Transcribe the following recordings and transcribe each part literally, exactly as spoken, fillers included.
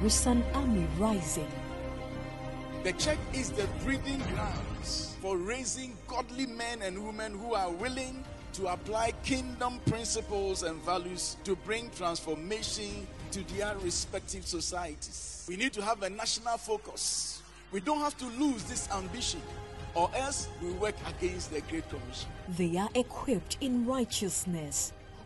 Belarusian army rising. The church is the breeding grounds for raising godly men and women who are willing to apply kingdom principles and values to bring transformation to their respective societies. We need to have a national focus. We don't have to lose this ambition, or else we work against the Great Commission. They are equipped in righteousness.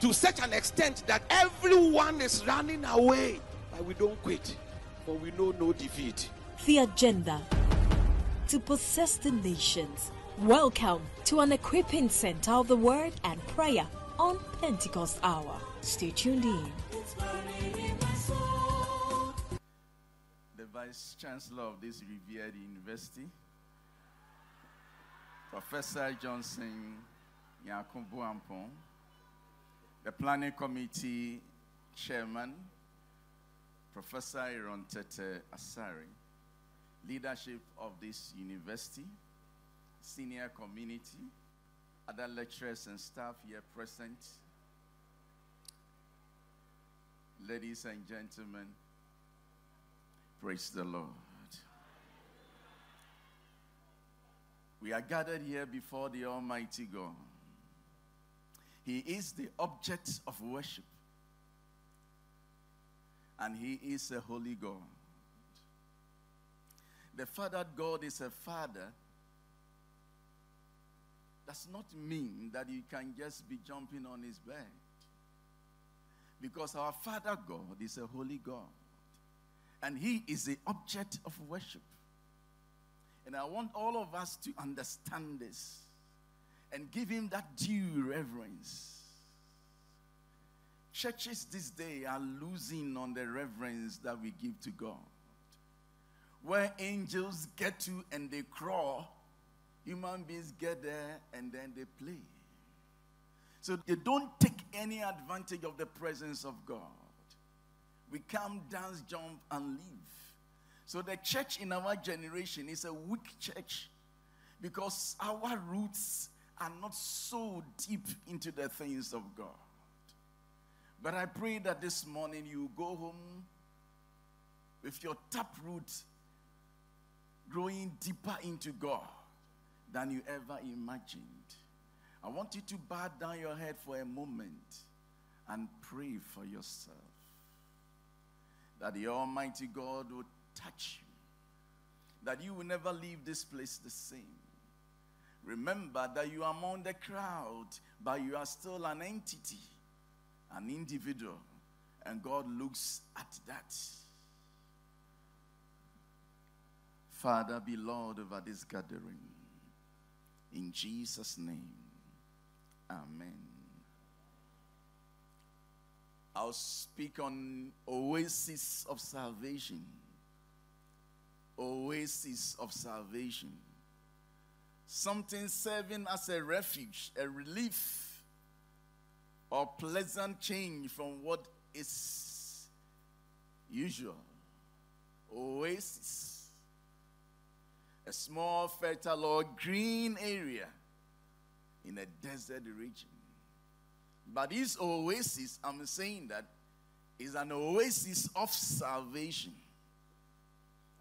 to such an extent that everyone is running away. But we don't quit, for we know no defeat. The agenda: to possess the nations. Welcome to an equipping center of the word and prayer on Pentecost Hour. Stay tuned in. The Vice Chancellor of this revered university, Professor Johnson Yakumbu Ampong, the Planning Committee Chairman, Professor Irontete Asari, leadership of this university, senior community, other lecturers and staff here present, ladies and gentlemen, praise the Lord. We are gathered here before the Almighty God. He is the object of worship, and He is a holy God. The fact that God is a father does not mean that you can just be jumping on his bed. Because our Father God is a holy God, and he is the object of worship. And I want all of us to understand this and give him that due reverence. Churches this day are losing on the reverence that we give to God. Where angels get to and they crawl, human beings get there and then they play. So they don't take any advantage of the presence of God. We come, dance, jump, and leave. So the church in our generation is a weak church because our roots are not so deep into the things of God. But I pray that this morning you go home with your taproot growing deeper into God than you ever imagined. I want you to bow down your head for a moment and pray for yourself, that the Almighty God will touch you, that you will never leave this place the same. Remember that you are among the crowd, but you are still an entity, an individual, and God looks at that. Father, be Lord over this gathering. In Jesus' name, amen. I'll speak on Oasis of Salvation. Oasis of Salvation. Something serving as a refuge, a relief, or pleasant change from what is usual. Oasis. A small, fertile or green area in a desert region. But this oasis, I'm saying that, is an oasis of salvation.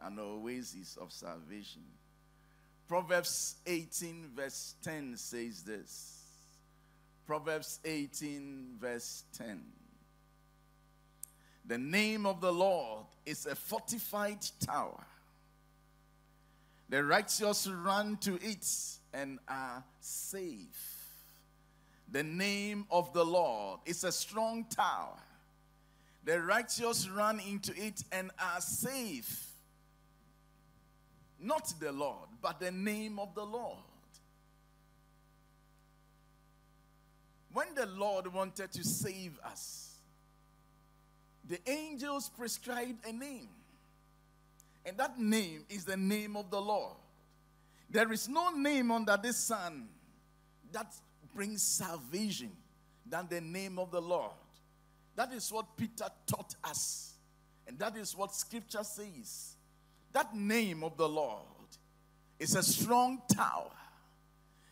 An oasis of salvation. Proverbs eighteen verse ten says this. Proverbs eighteen verse ten. The name of the Lord is a fortified tower. The righteous run to it and are safe. The name of the Lord is a strong tower. The righteous run into it and are safe. Not the Lord, but the name of the Lord. When the Lord wanted to save us, the angels prescribed a name. And that name is the name of the Lord. There is no name under this sun that brings salvation than the name of the Lord. That is what Peter taught us. And that is what Scripture says. That name of the Lord is a strong tower.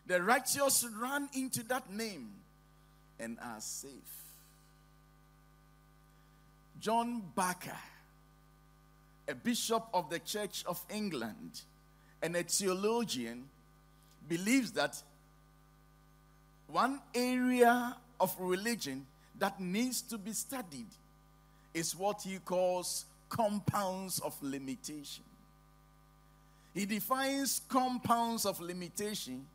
The righteous run into that name and are safe. John Barker, a bishop of the Church of England and a theologian, believes that one area of religion that needs to be studied is what he calls compounds of limitation. He defines compounds of limitation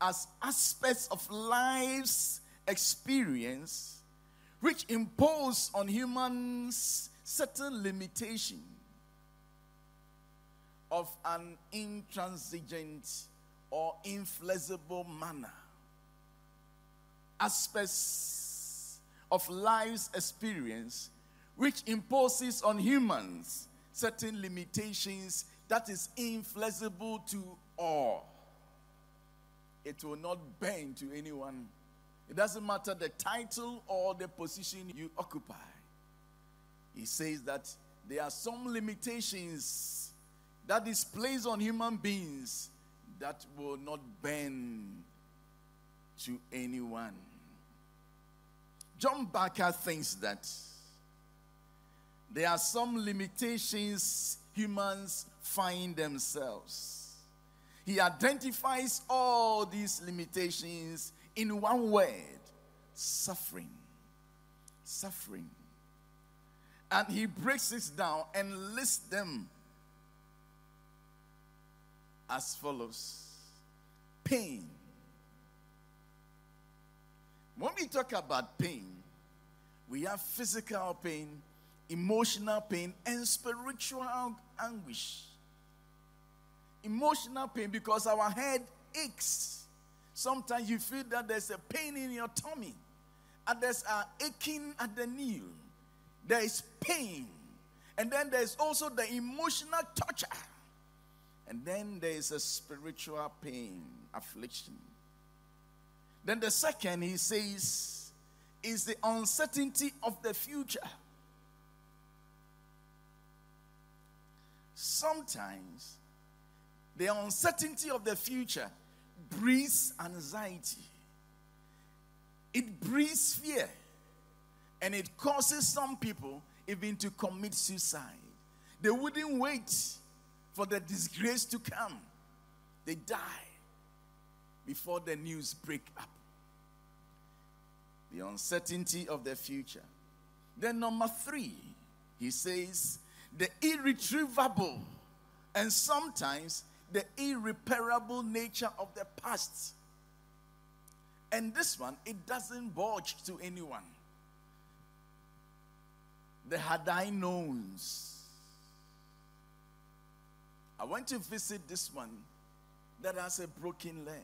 as aspects of life's experience which impose on humans certain limitation of an intransigent or inflexible manner. Aspects of life's experience which imposes on humans certain limitations that is inflexible to all. It will not bend to anyone. It doesn't matter the title or the position you occupy. He says that there are some limitations that is placed on human beings that will not bend to anyone. John Barker thinks that there are some limitations humans find themselves. He identifies all these limitations in one word: suffering. Suffering. And he breaks it down and lists them as follows. Pain. When we talk about pain, we have physical pain, emotional pain, and spiritual anguish. Emotional pain because our head aches. Sometimes you feel that there's a pain in your tummy. Others are aching at the knee. There is pain. And then there's also the emotional torture. And then there is a spiritual pain, affliction. Then the second, he says, is the uncertainty of the future. Sometimes the uncertainty of the future breeds anxiety. It breeds fear. And it causes some people even to commit suicide. They wouldn't wait for the disgrace to come. They die before the news break up. The uncertainty of the future. Then number three, he says, the irretrievable and sometimes the irreparable nature of the past. And this one, it doesn't budge to anyone. The had I knowns. I went to visit this one that has a broken leg.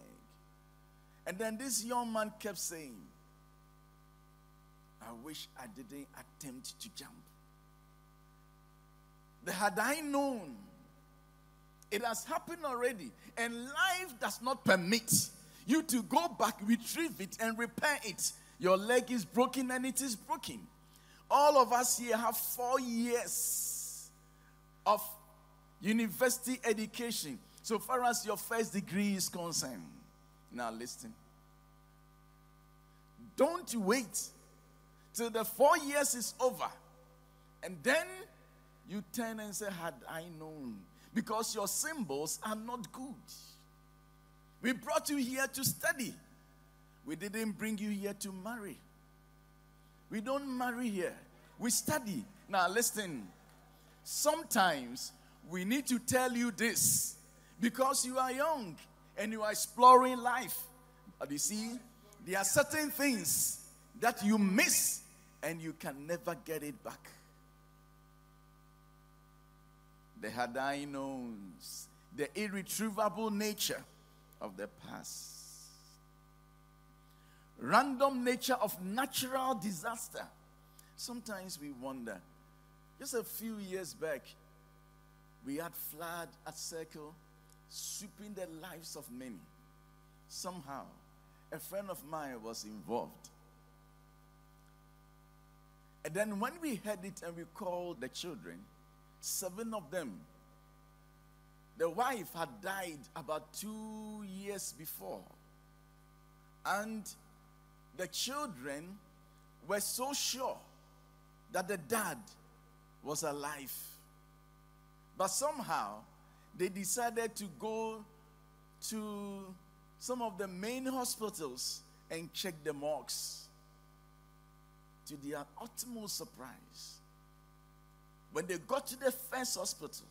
And then this young man kept saying, I wish I didn't attempt to jump. The had I known, it has happened already. And life does not permit you to go back, retrieve it, and repair it. Your leg is broken and it is broken. All of us here have four years of university education, so far as your first degree is concerned. Now listen. Don't wait till the four years is over. And then you turn and say, had I known. Because your symbols are not good. We brought you here to study. We didn't bring you here to marry. We don't marry here. We study. Now listen. Sometimes we need to tell you this. Because you are young and you are exploring life. But you see, there are certain things that you miss and you can never get it back. The had I known, the irretrievable nature of the past. Random nature of natural disaster. Sometimes we wonder. Just a few years back, We had flood at Circle, sweeping the lives of many. Somehow, a friend of mine was involved. And then when we heard it and we called the children, seven of them, the wife had died about two years before. And the children were so sure that the dad was alive. But somehow, they decided to go to some of the main hospitals and check the morgues. To their utmost surprise, when they got to the first hospital,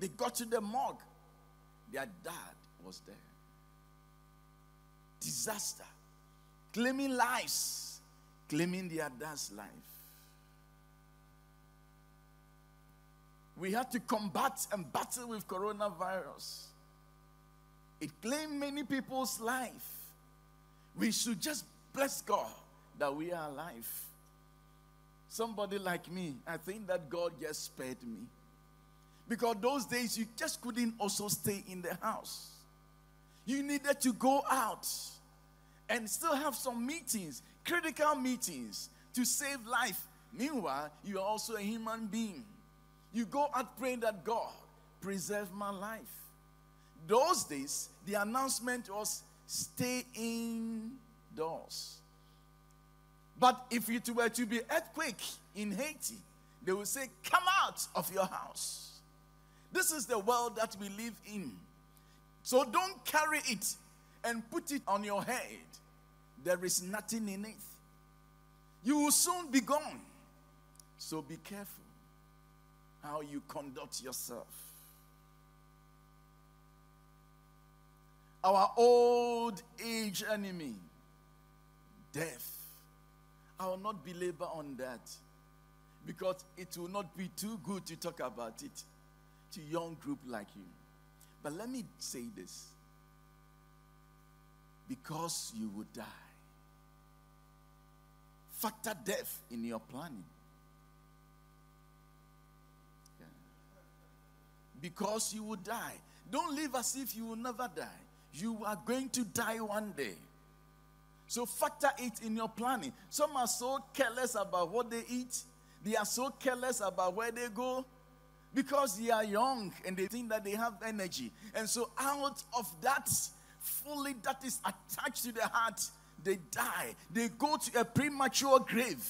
they got to the morgue, their dad was there. Disaster, claiming lives, claiming their dad's life. We had to combat and battle with coronavirus. It claimed many people's life. We should just bless God that we are alive. Somebody like me, I think that God just spared me. Because those days you just couldn't also stay in the house. You needed to go out and still have some meetings, critical meetings to save life. Meanwhile, you are also a human being. You go out praying that God preserve my life. Those days, the announcement was stay indoors. But if it were to be earthquake in Haiti, they would say, come out of your house. This is the world that we live in. So don't carry it and put it on your head. There is nothing in it. You will soon be gone. So be careful how you conduct yourself. Our old age enemy, death. I will not belabor on that because it will not be too good to talk about it to a young group like you. But let me say this. Because you will die. Factor death in your planning. Yeah. Because you will die. Don't live as if you will never die. You are going to die one day. So factor it in your planning. Some are so careless about what they eat. They are so careless about where they go. Because they are young and they think that they have energy. And so out of that folly that is attached to the heart, they die. They go to a premature grave.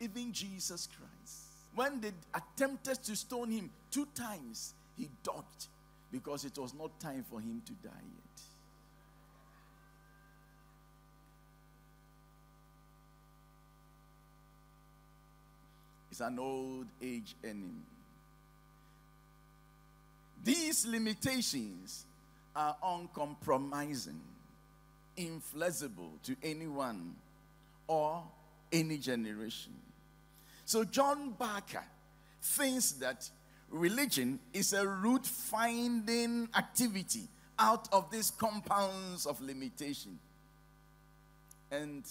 Even Jesus Christ, when they attempted to stone him two times, he dodged. Because it was not time for him to die yet. It's an old age enemy. These limitations are uncompromising, inflexible to anyone or any generation. So John Barker thinks that religion is a root-finding activity out of these compounds of limitation. And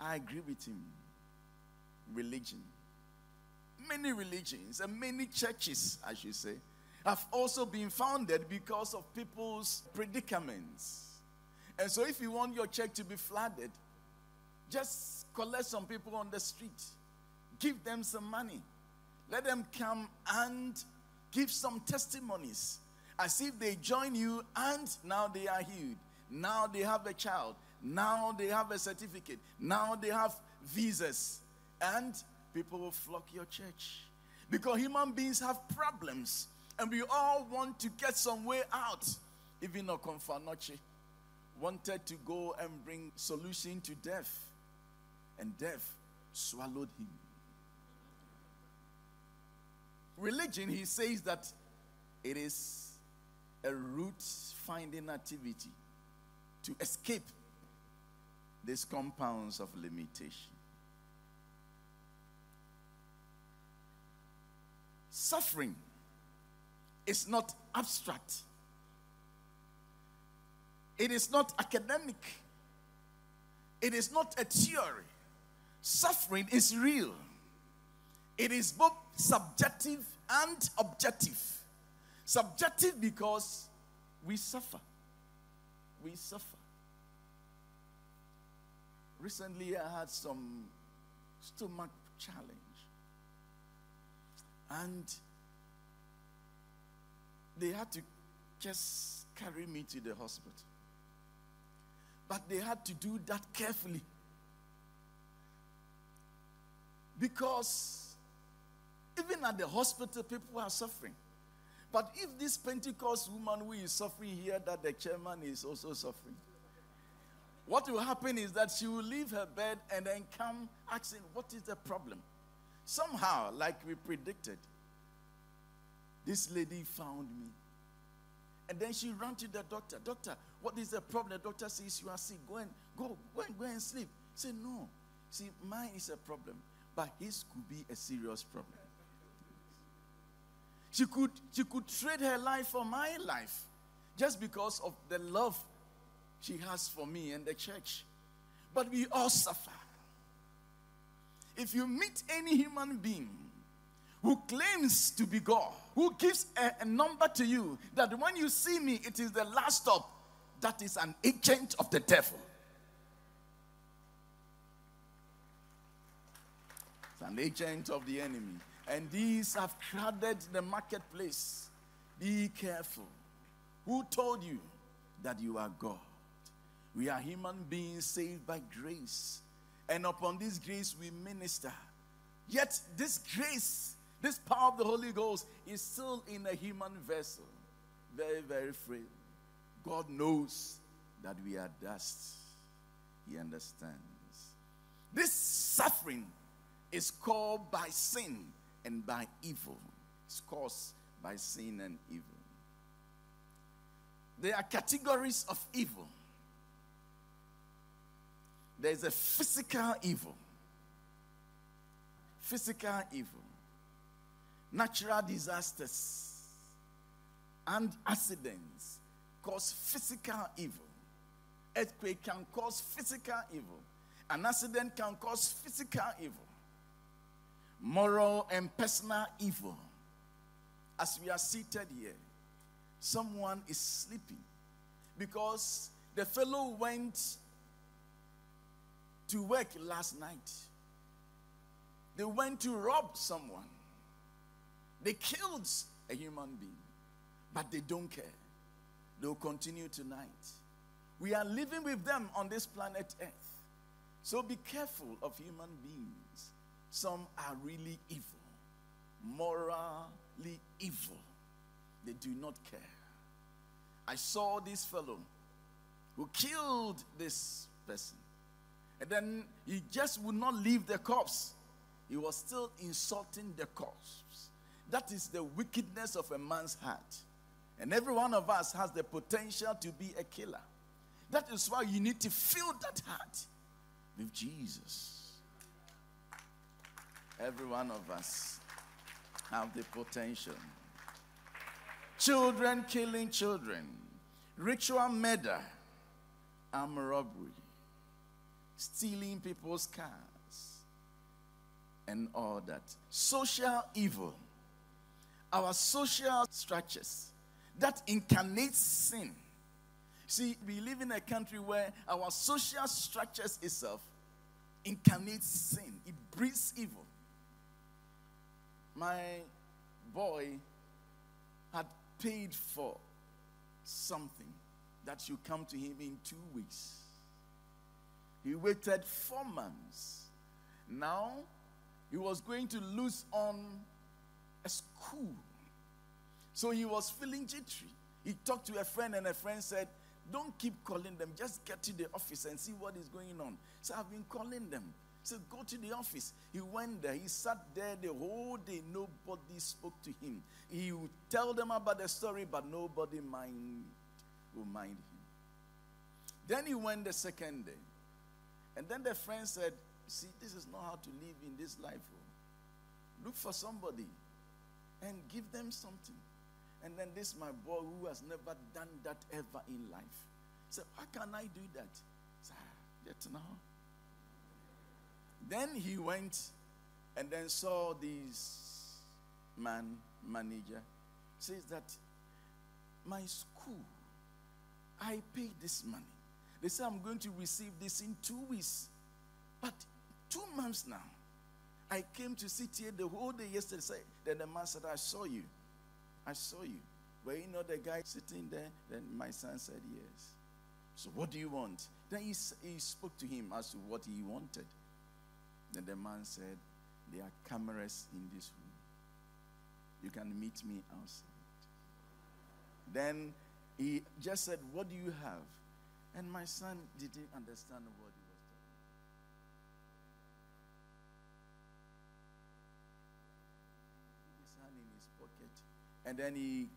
I agree with him. Religion. Many religions and many churches, I should say, have also been founded because of people's predicaments. And so if you want your church to be flooded, just collect some people on the street. Give them some money. Let them come and give some testimonies as if they join you and now they are healed. Now they have a child. Now they have a certificate. Now they have visas. And people will flock your church. Because human beings have problems. And we all want to get some way out. Even Okonfanoche wanted to go and bring solution to death. And death swallowed him. Religion, he says that it is a root-finding activity to escape these compounds of limitation. Suffering is not abstract. It is not academic. It is not a theory. Suffering is real. It is both subjective and objective. Subjective because we suffer. We suffer. Recently, I had some stomach challenge. And they had to just carry me to the hospital. But they had to do that carefully. Because even at the hospital, people are suffering. But if this Pentecost woman who is suffering here, that the chairman is also suffering, what will happen is that she will leave her bed and then come asking, what is the problem? Somehow, like we predicted, this lady found me. And then she ran to the doctor. Doctor, what is the problem? The doctor says, you are sick. Go and go, go and go and sleep. Say, no. See, mine is a problem, but his could be a serious problem. She could, she could trade her life for my life just because of the love she has for me and the church. But we all suffer. If you meet any human being who claims to be God, who gives a, a number to you, that when you see me, it is the last stop, that is an agent of the devil. It's an agent of the enemy. And these have crowded the marketplace. Be careful. Who told you that you are God? We are human beings saved by grace. And upon this grace we minister. Yet this grace, this power of the Holy Ghost is still in a human vessel. Very, very frail. God knows that we are dust. He understands. This suffering is caused by sin and by evil. It's caused by sin and evil. There are categories of evil. There is a physical evil. Physical evil. Natural disasters and accidents cause physical evil. Earthquake can cause physical evil. An accident can cause physical evil. Moral and personal evil. As we are seated here, someone is sleeping because the fellow went to work last night. They went to rob someone. They killed a human being, but they don't care. They'll continue tonight. We are living with them on this planet Earth. So be careful of human beings. Some are really evil, morally evil. They do not care. I saw this fellow who killed this person. And then he just would not leave the corpse. He was still insulting the corpse. That is the wickedness of a man's heart. And every one of us has the potential to be a killer. That is why you need to fill that heart with Jesus. Every one of us have the potential. Children killing children. Ritual murder. Armed robbery. Stealing people's cars and all that. Social evil. Our social structures that incarnates sin. See, we live in a country where our social structures itself incarnates sin. It breeds evil. My boy had paid for something that should come to him in two weeks. He waited four months. Now, he was going to lose on a school. So he was feeling jittery. He talked to a friend and a friend said, don't keep calling them. Just get to the office and see what is going on. So I've been calling them. So go to the office. He went there. He sat there the whole day. Nobody spoke to him. He would tell them about the story, but nobody mind would mind him. Then he went the second day. And then the friend said, see, this is not how to live in this life. Look for somebody and give them something. And then this my boy who has never done that ever in life said, how can I do that? I said, yet now. Then he went and then saw this man, manager, says that my school, I paid this money. They say I'm going to receive this in two weeks. But two months now, I came to sit here the whole day yesterday. Then the man said, I saw you. I saw you. Were you not the guy sitting there? Then my son said, yes. So what do you want? Then he, he spoke to him as to what he wanted. Then the man said, there are cameras in this room. You can meet me outside. Then he just said, what do you have? And my son didn't understand what he was talking. His hand in his pocket. And then he,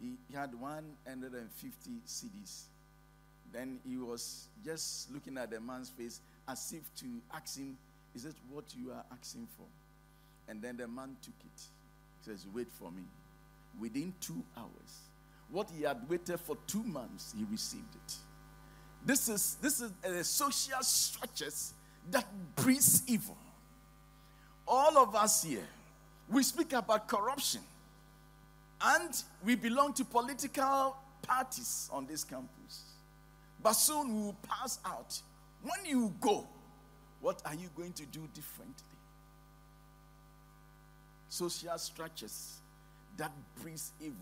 he, he had one hundred fifty C Ds. Then he was just looking at the man's face as if to ask him, is that what you are asking for? And then the man took it. He says, wait for me. Within two hours, what he had waited for two months, he received it. This is this is a social structures that breeds evil. All of us here, we speak about corruption, and we belong to political parties on this campus. But soon we will pass out. When you go, what are you going to do differently? Social structures that breeds evil.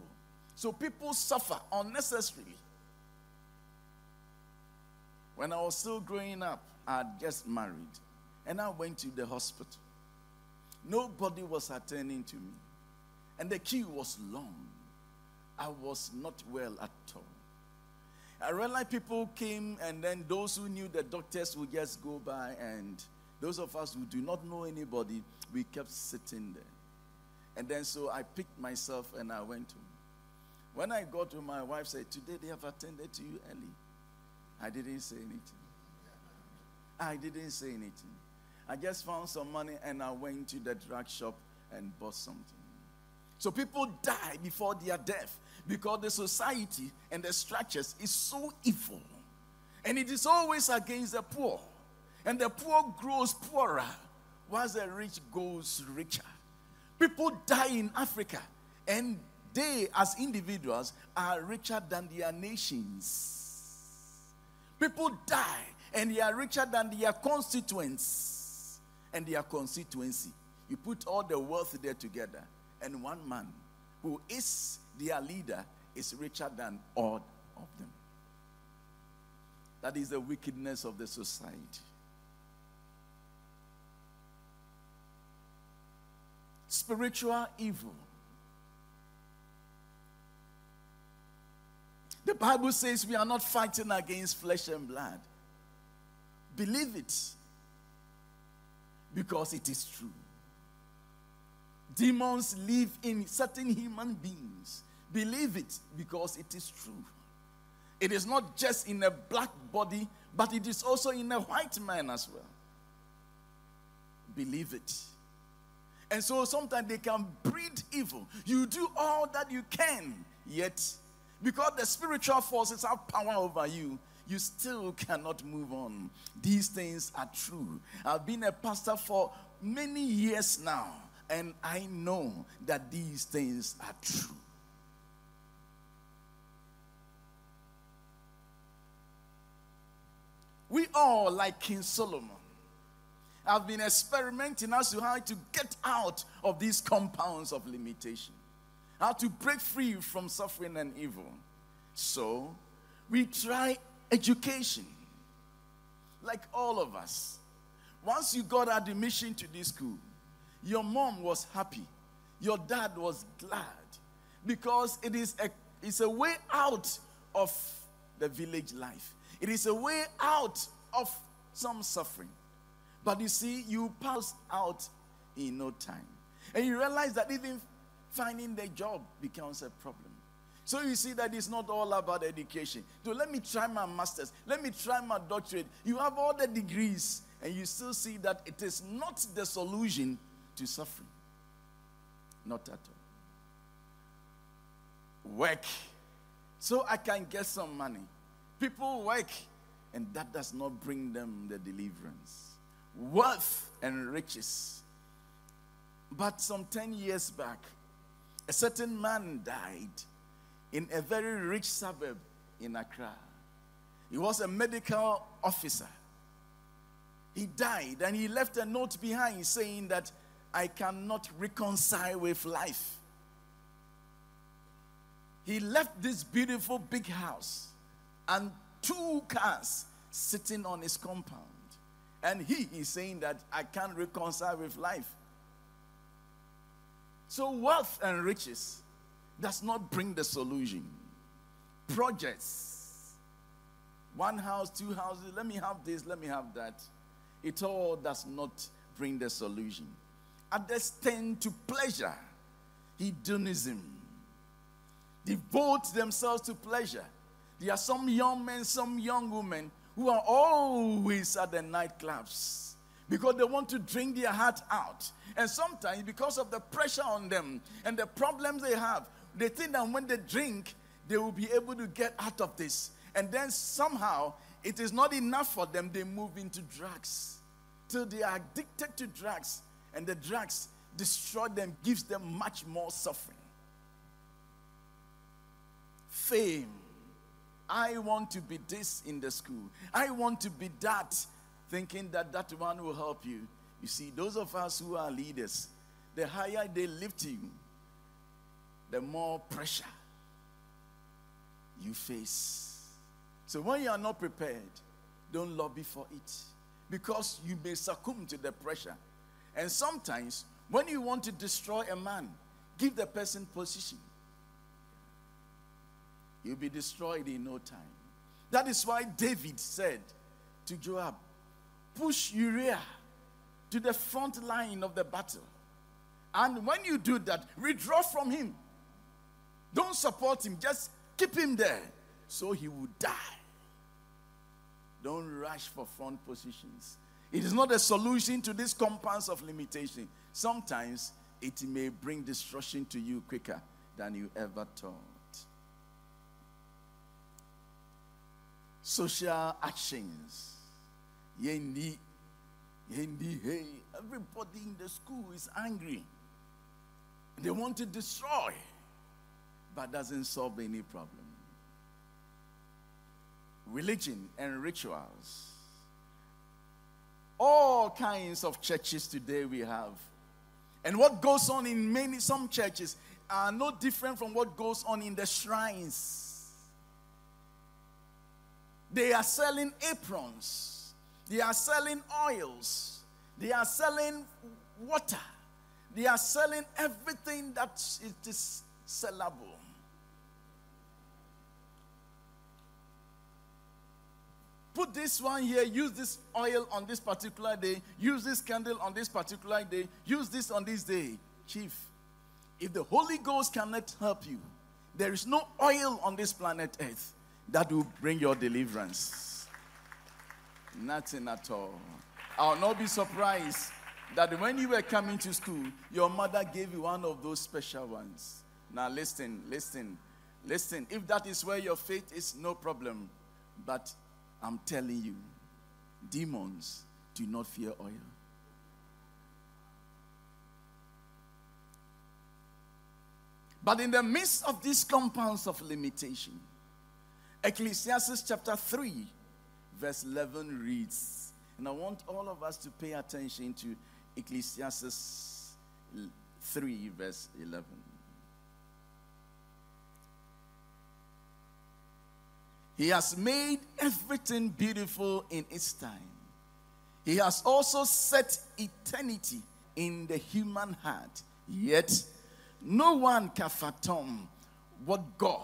So people suffer unnecessarily. When I was still growing up, I had just married. And I went to the hospital. Nobody was attending to me. And the queue was long. I was not well at all. I realized people came, and then those who knew the doctors would just go by, and those of us who do not know anybody, we kept sitting there. And then so I picked myself and I went home. When I got home, my wife said, today they have attended to you early. I didn't say anything. I didn't say anything. I just found some money and I went to the drug shop and bought something. So people die before their death because the society and the structures is so evil. And it is always against the poor. And the poor grows poorer whilst the rich goes richer. People die in Africa and they as individuals are richer than their nations. People die and they are richer than their constituents and their constituency. You put all the wealth there together and one man who is their leader is richer than all of them. That is the wickedness of the society. Spiritual evil. The Bible says we are not fighting against flesh and blood. Believe it, because it is true. Demons live in certain human beings. Believe it, because it is true. It is not just in a black body, but it is also in a white man as well. Believe it. And so sometimes they can breed evil. You do all that you can, yet because the spiritual forces have power over you, you still cannot move on. These things are true. I've been a pastor for many years now, and I know that these things are true. We all, like King Solomon, have been experimenting as to how to get out of these compounds of limitation. How to break free from suffering and evil. So, we try education. Like all of us. Once you got admission to this school, your mom was happy. Your dad was glad. Because it is a, it's a way out of the village life. It is a way out of some suffering. But you see, you pass out in no time. And you realize that even finding the job becomes a problem. So you see that it's not all about education. So let me try my master's. Let me try my doctorate. You have all the degrees and you still see that it is not the solution to suffering. Not at all. Work. So I can get some money. People work and that does not bring them the deliverance. Wealth and riches. But some ten years back, a certain man died in a very rich suburb in Accra. He was a medical officer. He died and he left a note behind saying that I cannot reconcile with life. He left this beautiful big house and two cars sitting on his compound. And he is saying that I can't reconcile with life. So wealth and riches does not bring the solution. Projects, one house, two houses, let me have this, let me have that. It all does not bring the solution. Others tend to pleasure, hedonism. Devote themselves to pleasure. There are some young men, some young women who are always at the nightclubs because they want to drink their heart out. And sometimes because of the pressure on them and the problems they have, they think that when they drink, they will be able to get out of this. And then somehow, it is not enough for them. They move into drugs. Till they are addicted to drugs. And the drugs destroy them, gives them much more suffering. Fame. I want to be this in the school. I want to be that, thinking that that one will help you. You see, those of us who are leaders, the higher they lift you, the more pressure you face. So when you are not prepared, don't lobby for it, because you may succumb to the pressure. And sometimes, when you want to destroy a man, give the person position. You'll be destroyed in no time. That is why David said to Joab, push Uriah to the front line of the battle. And when you do that, withdraw from him. Don't support him. Just keep him there so he will die. Don't rush for front positions. It is not a solution to these compounds of limitation. Sometimes it may bring destruction to you quicker than you ever thought. Social actions. Yendi, yendi, hey, everybody in the school is angry. They want to destroy, but doesn't solve any problem. Religion and rituals. All kinds of churches today we have. And what goes on in many, some churches are no different from what goes on in the shrines. They are selling aprons. They are selling oils. They are selling water. They are selling everything that it is sellable. Put this one here, use this oil on this particular day, use this candle on this particular day, use this on this day. Chief, if the Holy Ghost cannot help you, there is no oil on this planet Earth that will bring your deliverance. Nothing at all. I'll not be surprised that when you were coming to school, your mother gave you one of those special ones. Now listen, listen, listen. If that is where your faith is, no problem. But I'm telling you, demons do not fear oil. But in the midst of these compounds of limitation, Ecclesiastes chapter three, verse eleven reads, and I want all of us to pay attention to Ecclesiastes three, verse eleven. He has made everything beautiful in its time. He has also set eternity in the human heart. Yet, no one can fathom what God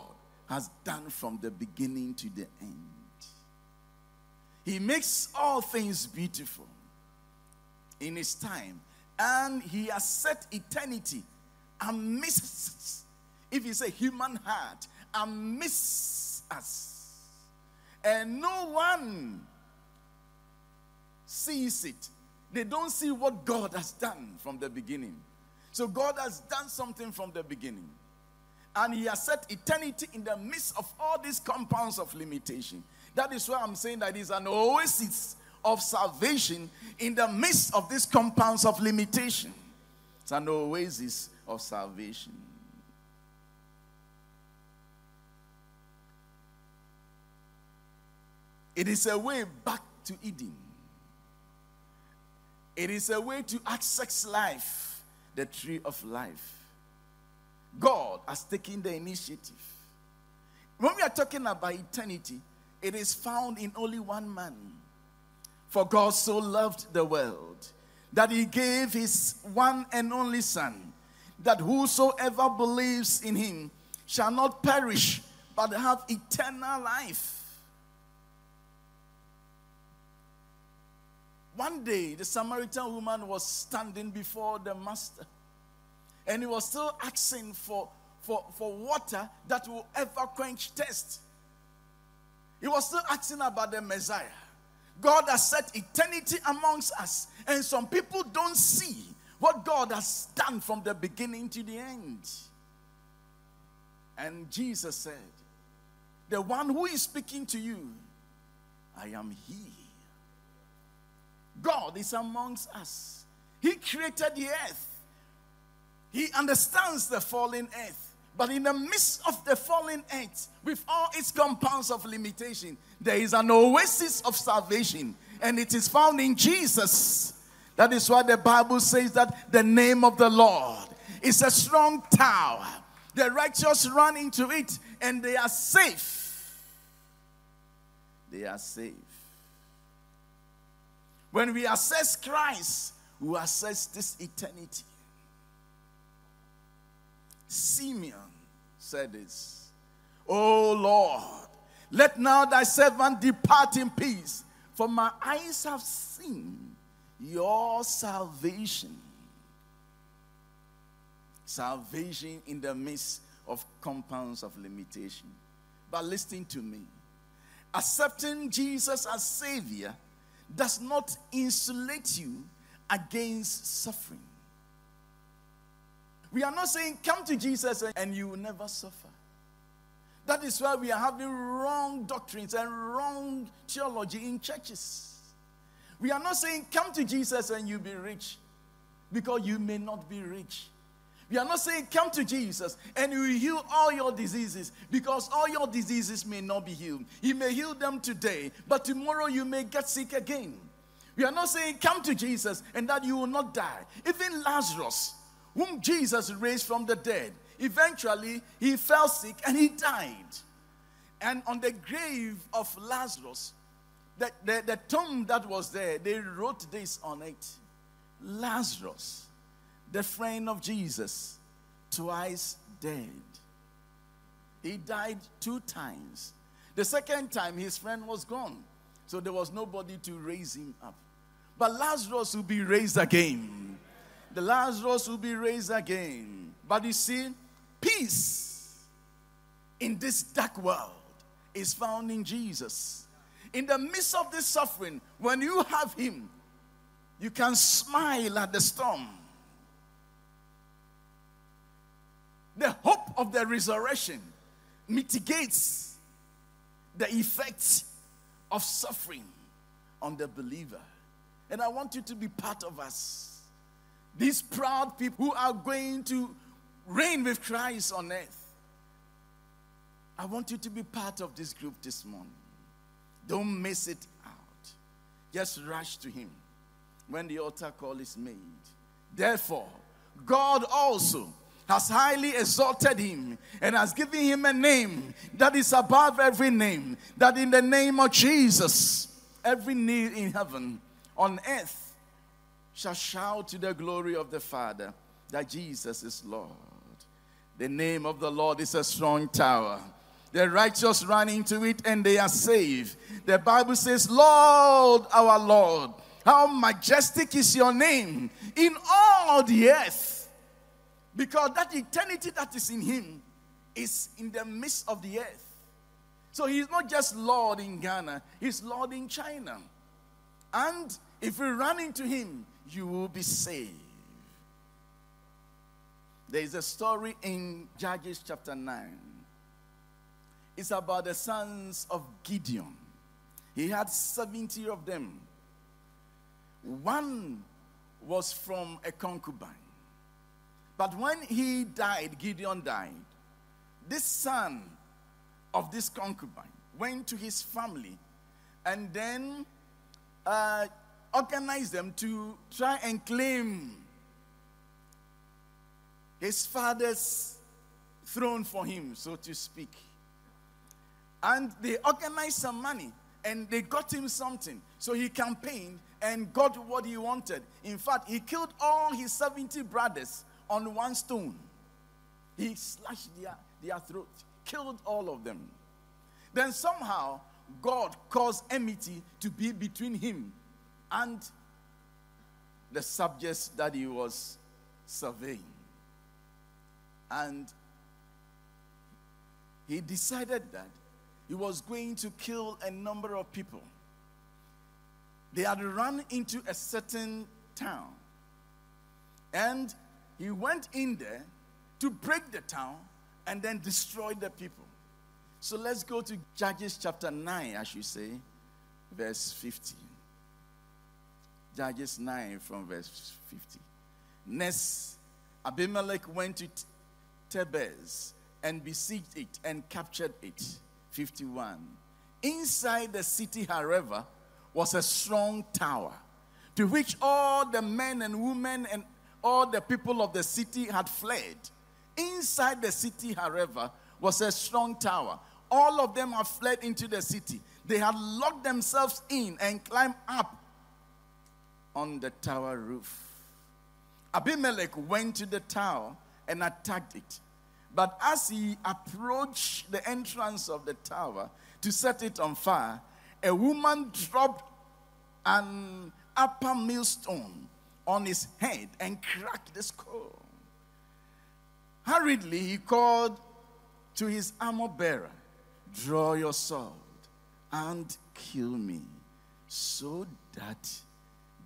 has done from the beginning to the end. He makes all things beautiful in his time. And he has set eternity amidst, if it's a human heart, amidst us. And no one sees it. They don't see what God has done from the beginning. So God has done something from the beginning. And he has set eternity in the midst of all these compounds of limitation. That is why I'm saying that it is an oasis of salvation in the midst of these compounds of limitation. It's an oasis of salvation. It is a way back to Eden. It is a way to access life, the tree of life. God has taken the initiative. When we are talking about eternity, it is found in only one man. For God so loved the world that he gave his one and only Son, that whosoever believes in him shall not perish but have eternal life. One day, the Samaritan woman was standing before the master, and he was still asking for, for, for water that will ever quench thirst. He was still asking about the Messiah. God has set eternity amongst us, and some people don't see what God has done from the beginning to the end. And Jesus said, "The one who is speaking to you, I am he." God is amongst us. He created the earth. He understands the fallen earth. But in the midst of the fallen earth, with all its compounds of limitation, there is an oasis of salvation. And it is found in Jesus. That is why the Bible says that the name of the Lord is a strong tower. The righteous run into it and they are safe. They are safe. When we assess Christ, we assess this eternity. Simeon said this, "O Lord, let now thy servant depart in peace, for my eyes have seen your salvation." Salvation in the midst of compounds of limitation. But listen to me. Accepting Jesus as Savior does not insulate you against suffering. We are not saying come to Jesus and you will never suffer. That is why we are having wrong doctrines and wrong theology in churches. We are not saying come to Jesus and you'll be rich, because you may not be rich. We are not saying come to Jesus and he will heal all your diseases, because all your diseases may not be healed. He may heal them today, but tomorrow you may get sick again. We are not saying come to Jesus and that you will not die. Even Lazarus, whom Jesus raised from the dead, eventually he fell sick and he died. And on the grave of Lazarus, the, the, the tomb that was there, they wrote this on it: Lazarus, the friend of Jesus, twice dead. He died two times. The second time, his friend was gone. So there was nobody to raise him up. But Lazarus will be raised again. The Lazarus will be raised again. But you see, peace in this dark world is found in Jesus. In the midst of this suffering, when you have him, you can smile at the storm. The hope of the resurrection mitigates the effects of suffering on the believer. And I want you to be part of us. These proud people who are going to reign with Christ on earth. I want you to be part of this group this morning. Don't miss it out. Just rush to him when the altar call is made. Therefore, God also has highly exalted him and has given him a name that is above every name, that in the name of Jesus, every knee in heaven, on earth, shall shout to the glory of the Father that Jesus is Lord. The name of the Lord is a strong tower. The righteous run into it and they are saved. The Bible says, Lord, our Lord, how majestic is your name in all the earth. Because that eternity that is in him is in the midst of the earth. So he's not just Lord in Ghana, he's Lord in China. And if you run into him, you will be saved. There is a story in Judges chapter nine. It's about the sons of Gideon. He had seventy of them. One was from a concubine. But when he died, Gideon died, this son of this concubine went to his family and then uh, organized them to try and claim his father's throne for him, so to speak. And they organized some money and they got him something. So he campaigned and got what he wanted. In fact, he killed all his seventy brothers on one stone. He slashed their, their throat, killed all of them. Then somehow, God caused enmity to be between him and the subjects that he was surveying. And he decided that he was going to kill a number of people. They had run into a certain town, and he went in there to break the town and then destroy the people. So let's go to Judges chapter nine, I should say, verse fifteen. Judges nine from verse fifty. Next, Abimelech went to Thebes and besieged it and captured it. fifty-one. Inside the city, however, was a strong tower to which all the men and women and all the people of the city had fled. Inside the city, however, was a strong tower. All of them had fled into the city. They had locked themselves in and climbed up on the tower roof. Abimelech went to the tower and attacked it. But as he approached the entrance of the tower to set it on fire, a woman dropped an upper millstone on his head and cracked the skull. Hurriedly, he called to his armor bearer, "Draw your sword and kill me, so that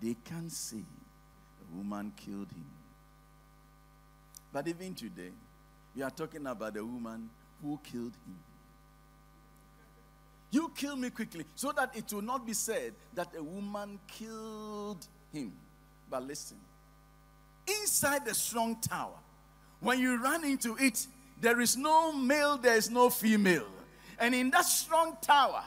they can say the woman killed him." But even today, we are talking about the woman who killed him. "You kill me quickly, so that it will not be said that a woman killed him." But listen, inside the strong tower, when you run into it, there is no male, there is no female. And in that strong tower,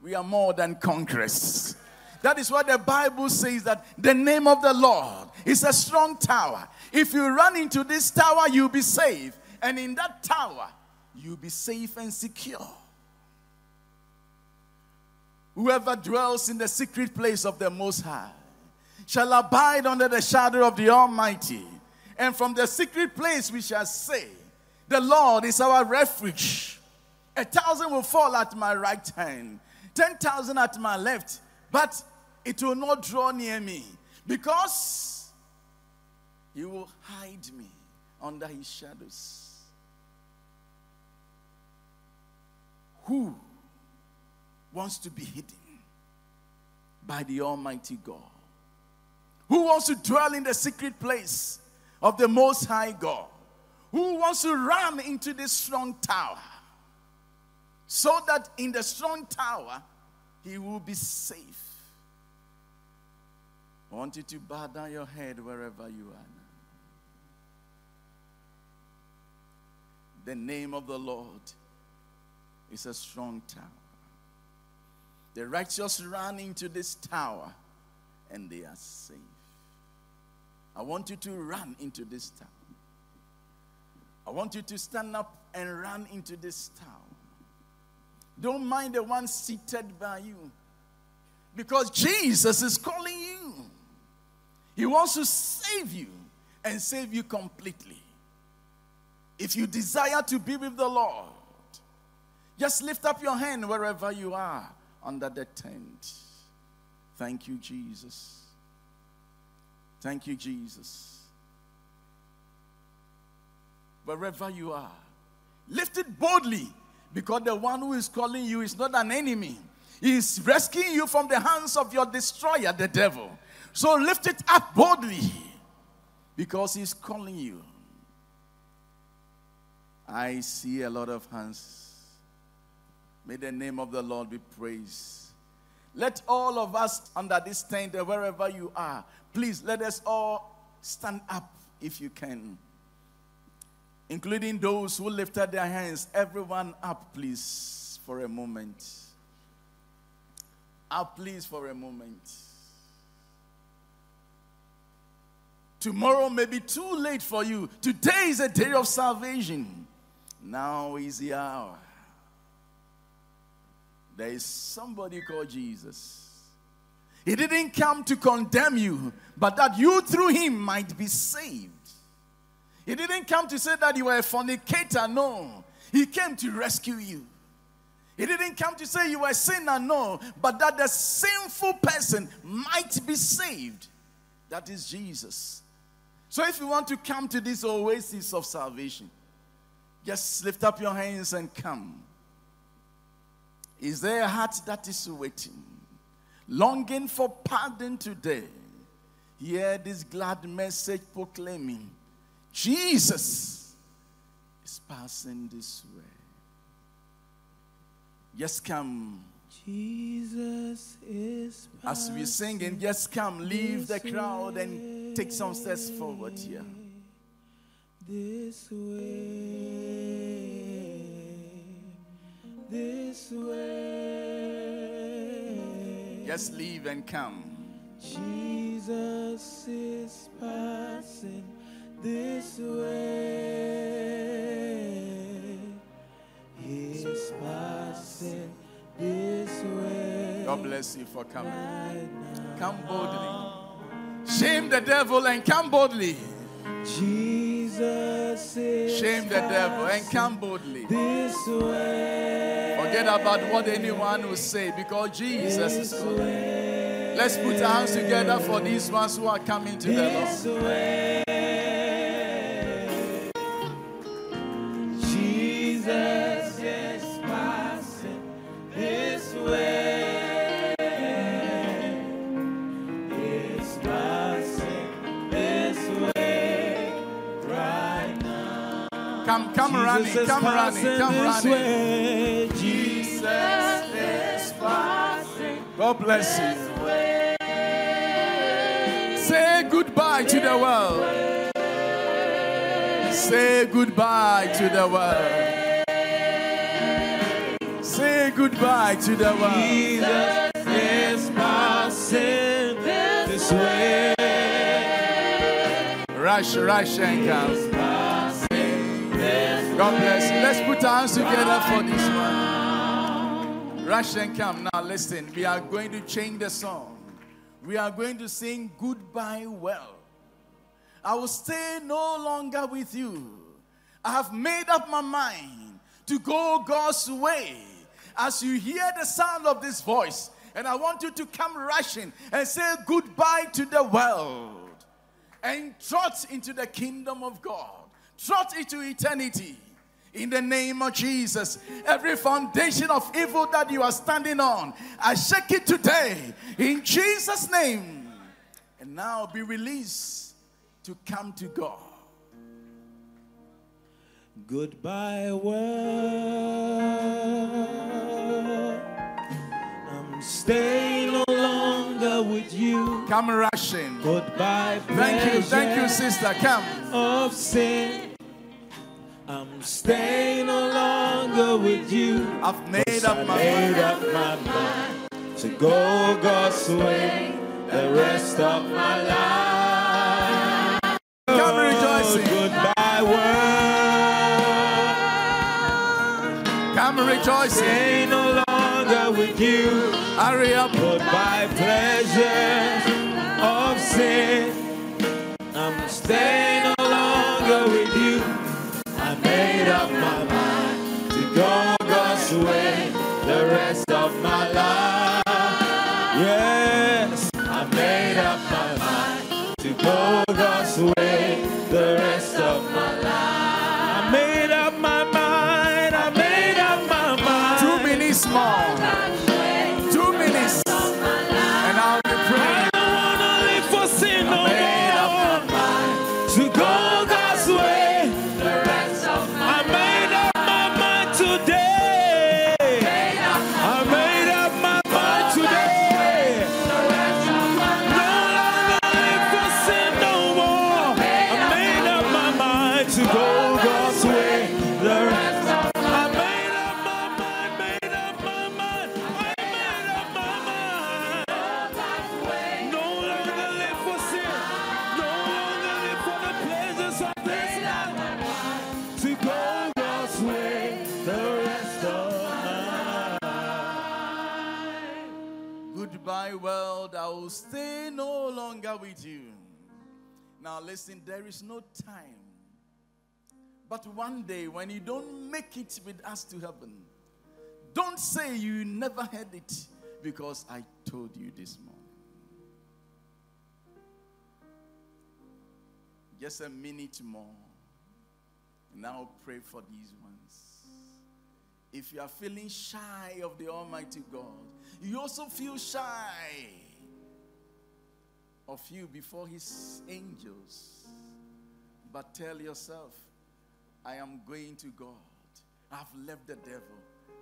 we are more than conquerors. That is what the Bible says, that the name of the Lord is a strong tower. If you run into this tower, you'll be safe. And in that tower, you'll be safe and secure. Whoever dwells in the secret place of the Most High shall abide under the shadow of the Almighty. And from the secret place we shall say, "The Lord is our refuge. A thousand will fall at my right hand, ten thousand at my left, but it will not draw near me, because he will hide me under his shadows." Who wants to be hidden by the Almighty God? Who wants to dwell in the secret place of the Most High God? Who wants to run into this strong tower, so that in the strong tower he will be safe? I want you to bow down your head wherever you are now. The name of the Lord is a strong tower. The righteous run into this tower and they are safe. I want you to run into this tower. I want you to stand up and run into this tower. Don't mind the one seated by you, because Jesus is calling you. He wants to save you and save you completely. If you desire to be with the Lord, just lift up your hand wherever you are under the tent. Thank you, Jesus. Thank you, Jesus. Wherever you are, lift it boldly, because the one who is calling you is not an enemy. He is rescuing you from the hands of your destroyer, the devil. So lift it up boldly, because he's calling you. I see a lot of hands. May the name of the Lord be praised. Let all of us under this tent, wherever you are, please let us all stand up if you can. including those who lifted their hands. Everyone up, please, for a moment. Up, please, for a moment. Tomorrow may be too late for you. Today is a day of salvation. Now is the hour. There is somebody called Jesus. He didn't come to condemn you, but that you through him might be saved. He didn't come to say that you were a fornicator, no. He came to rescue you. He didn't come to say you were a sinner, no. But that the sinful person might be saved. That is Jesus. So if you want to come to this oasis of salvation, just lift up your hands and come. Is there a heart that is waiting, longing for pardon today? Hear this glad message proclaiming, Jesus is passing this way. Yes, come. Jesus is passing. As we sing and just come, leave the crowd and take some steps forward here. This way. This way. Just leave and come. Jesus is passing this way. He's passing this way. God bless you for coming. Right, come boldly. Shame the devil and come boldly. Jesus is Shame the devil and come boldly. This way. Forget about what anyone will say, because Jesus this is God. Way. Let's put our hands together for these ones who are coming to this the Lord. Way. Come, come running, come running, come running. Jesus is passing. God bless you. Say goodbye to the world. Say goodbye to the world. Say goodbye to the world. Jesus is passing this way. Rush, rush, and come. God bless you. Let's put our hands together for this one. Rush and come. Now listen, we are going to change the song. We are going to sing Goodbye Well. I will stay no longer with you. I have made up my mind to go God's way. As you hear the sound of this voice, and I want you to come rushing and say goodbye to the world and trot into the kingdom of God. Trot into eternity. In the name of Jesus, every foundation of evil that you are standing on, I shake it today in Jesus' name. And now be released to come to God. Goodbye, world. I'm staying no longer with you. Come rushing. Goodbye, thank you, thank you, sister. Come. Of sin. I'm staying no longer with you. I've made up my made mind. Up my mind to go God's way the rest of my life. Come rejoicing. Goodbye world. Come rejoicing. Stay no longer with you. Hurry up. Goodbye pleasures of sin. I'm staying no longer with you. Made up my mind to go God's way the rest of my life. Yes, I made up my mind to go God's way the rest of my life. I made up my mind, I made up my mind. Two minutes more. Two minutes. And I'll be praying. I don't want to live for sin no more. I made up my mind to go God's way. To go God's will stay no longer with you. Now listen, there is no time. But one day when you don't make it with us to heaven, don't say you never heard it, because I told you this morning. Just a minute more. Now pray for these ones. If you are feeling shy of the Almighty God, you also feel shy of you before His angels. But tell yourself, I am going to God. I've left the devil.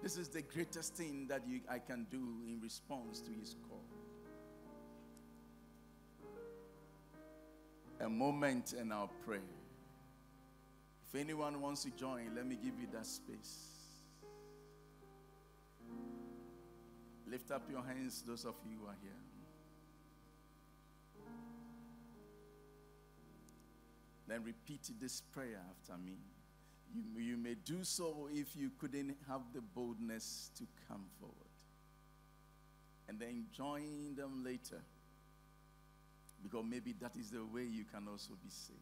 This is the greatest thing that you, I can do in response to His call. A moment and I'll pray. If anyone wants to join, let me give you that space. Lift up your hands, those of you who are here. Then repeat this prayer after me. You, you may do so if you couldn't have the boldness to come forward. And then join them later, because maybe that is the way you can also be saved.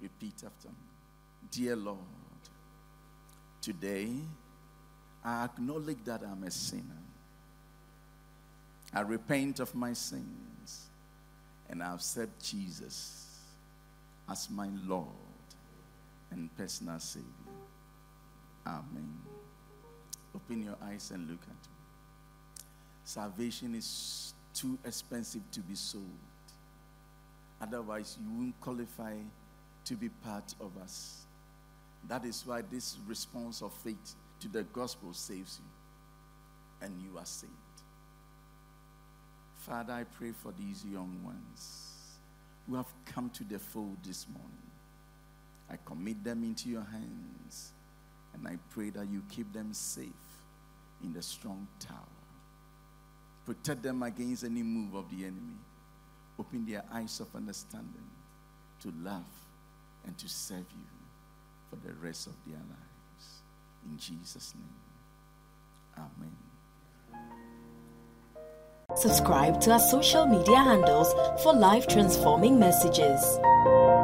Repeat after me. Dear Lord, today I acknowledge that I'm a sinner. I repent of my sins, and I accept Jesus as my Lord and personal Savior. Amen. Open your eyes and look at me. Salvation is too expensive to be sold. Otherwise, you won't qualify to be part of us. That is why this response of faith to the gospel saves you, and you are saved. Father, I pray for these young ones who have come to the fold this morning. I commit them into your hands, and I pray that you keep them safe in the strong tower. Protect them against any move of the enemy. Open their eyes of understanding to love and to serve you for the rest of their lives. In Jesus' name, amen. Subscribe to our social media handles for life-transforming messages.